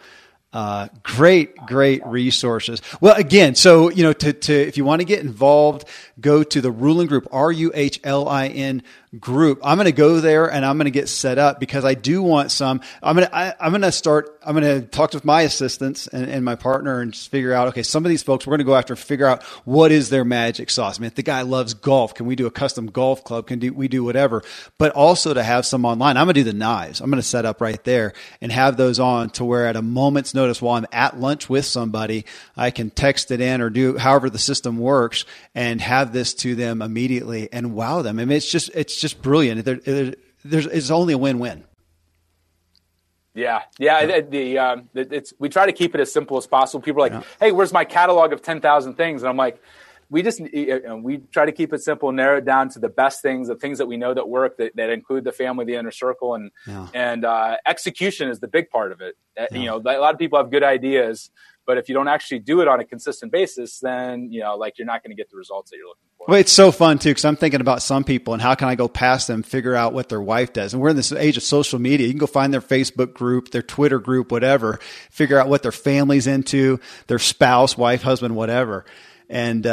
great resources. Well, again, so, if you want to get involved, go to the Ruhlin Group, RUHLIN Group. I'm going to go there and I'm going to get set up, because I do want some, I'm going to talk with my assistants and my partner and just figure out, okay, some of these folks we're going to go after and figure out what is their magic sauce. I mean, if the guy loves golf, can we do a custom golf club? We do whatever, but also to have some online. I'm going to do the knives. I'm going to set up right there and have those on to where at a moment's notice, while I'm at lunch with somebody, I can text it in or do however the system works and have this to them immediately and wow them. I mean, it's just brilliant. It's only a win-win. Yeah. Yeah. We try to keep it as simple as possible. People are like, hey, where's my catalog of 10,000 things? And I'm like, we try to keep it simple, narrow it down to the best things, the things that we know that work, that include the family, the inner circle, and execution is the big part of it. A lot of people have good ideas, but if you don't actually do it on a consistent basis, then, you're not going to get the results that you're looking for. Well, it's so fun too, because I'm thinking about some people and how can I go past them, figure out what their wife does. And we're in this age of social media. You can go find their Facebook group, their Twitter group, whatever, figure out what their family's into, their spouse, wife, husband, whatever, and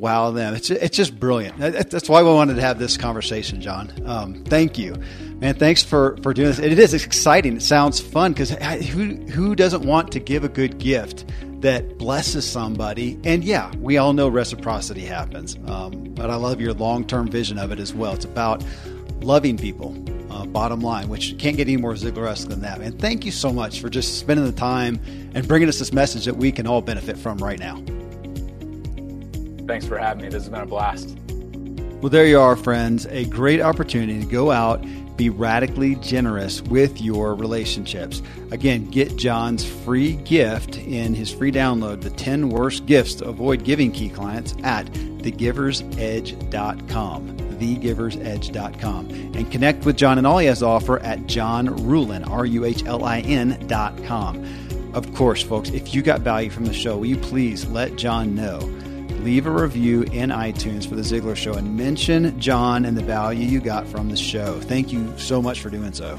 wow them. It's just brilliant. That's why we wanted to have this conversation, John. Thank you, man. Thanks for doing this. It is exciting. It sounds fun, because who doesn't want to give a good gift that blesses somebody? And yeah, we all know reciprocity happens. But I love your long-term vision of it as well. It's about loving people, bottom line, which can't get any more Ziglar-esque than that. And thank you so much for just spending the time and bringing us this message that we can all benefit from right now. Thanks for having me. This has been a blast. Well, there you are, friends. A great opportunity to go out, be radically generous with your relationships. Again, get John's free gift in his free download, The 10 Worst Gifts to Avoid Giving Key Clients, at thegiversedge.com. thegiversedge.com. And connect with John and all he has to offer at johnruhlin, ruhlin.com. Of course, folks, if you got value from the show, will you please let John know? Leave a review in iTunes for The Ziglar Show and mention John and the value you got from the show. Thank you so much for doing so.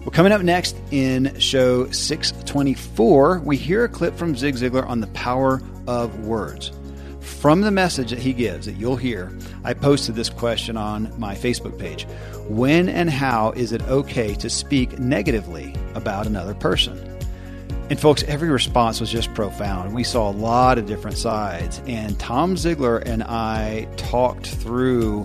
Well, coming up next in show 624, we hear a clip from Zig Ziglar on the power of words. From the message that he gives that you'll hear, I posted this question on my Facebook page. When and how is it okay to speak negatively about another person? And folks, every response was just profound. We saw a lot of different sides. And Tom Ziglar and I talked through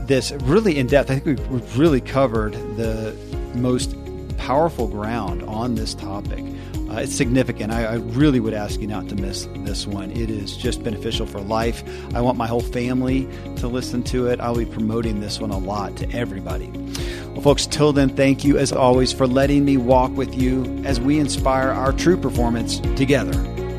this really in depth. I think we've really covered the most powerful ground on this topic. It's significant. I really would ask you not to miss this one. It is just beneficial for life. I want my whole family to listen to it. I'll be promoting this one a lot to everybody. Well, folks, till then, thank you as always for letting me walk with you as we inspire our true performance together.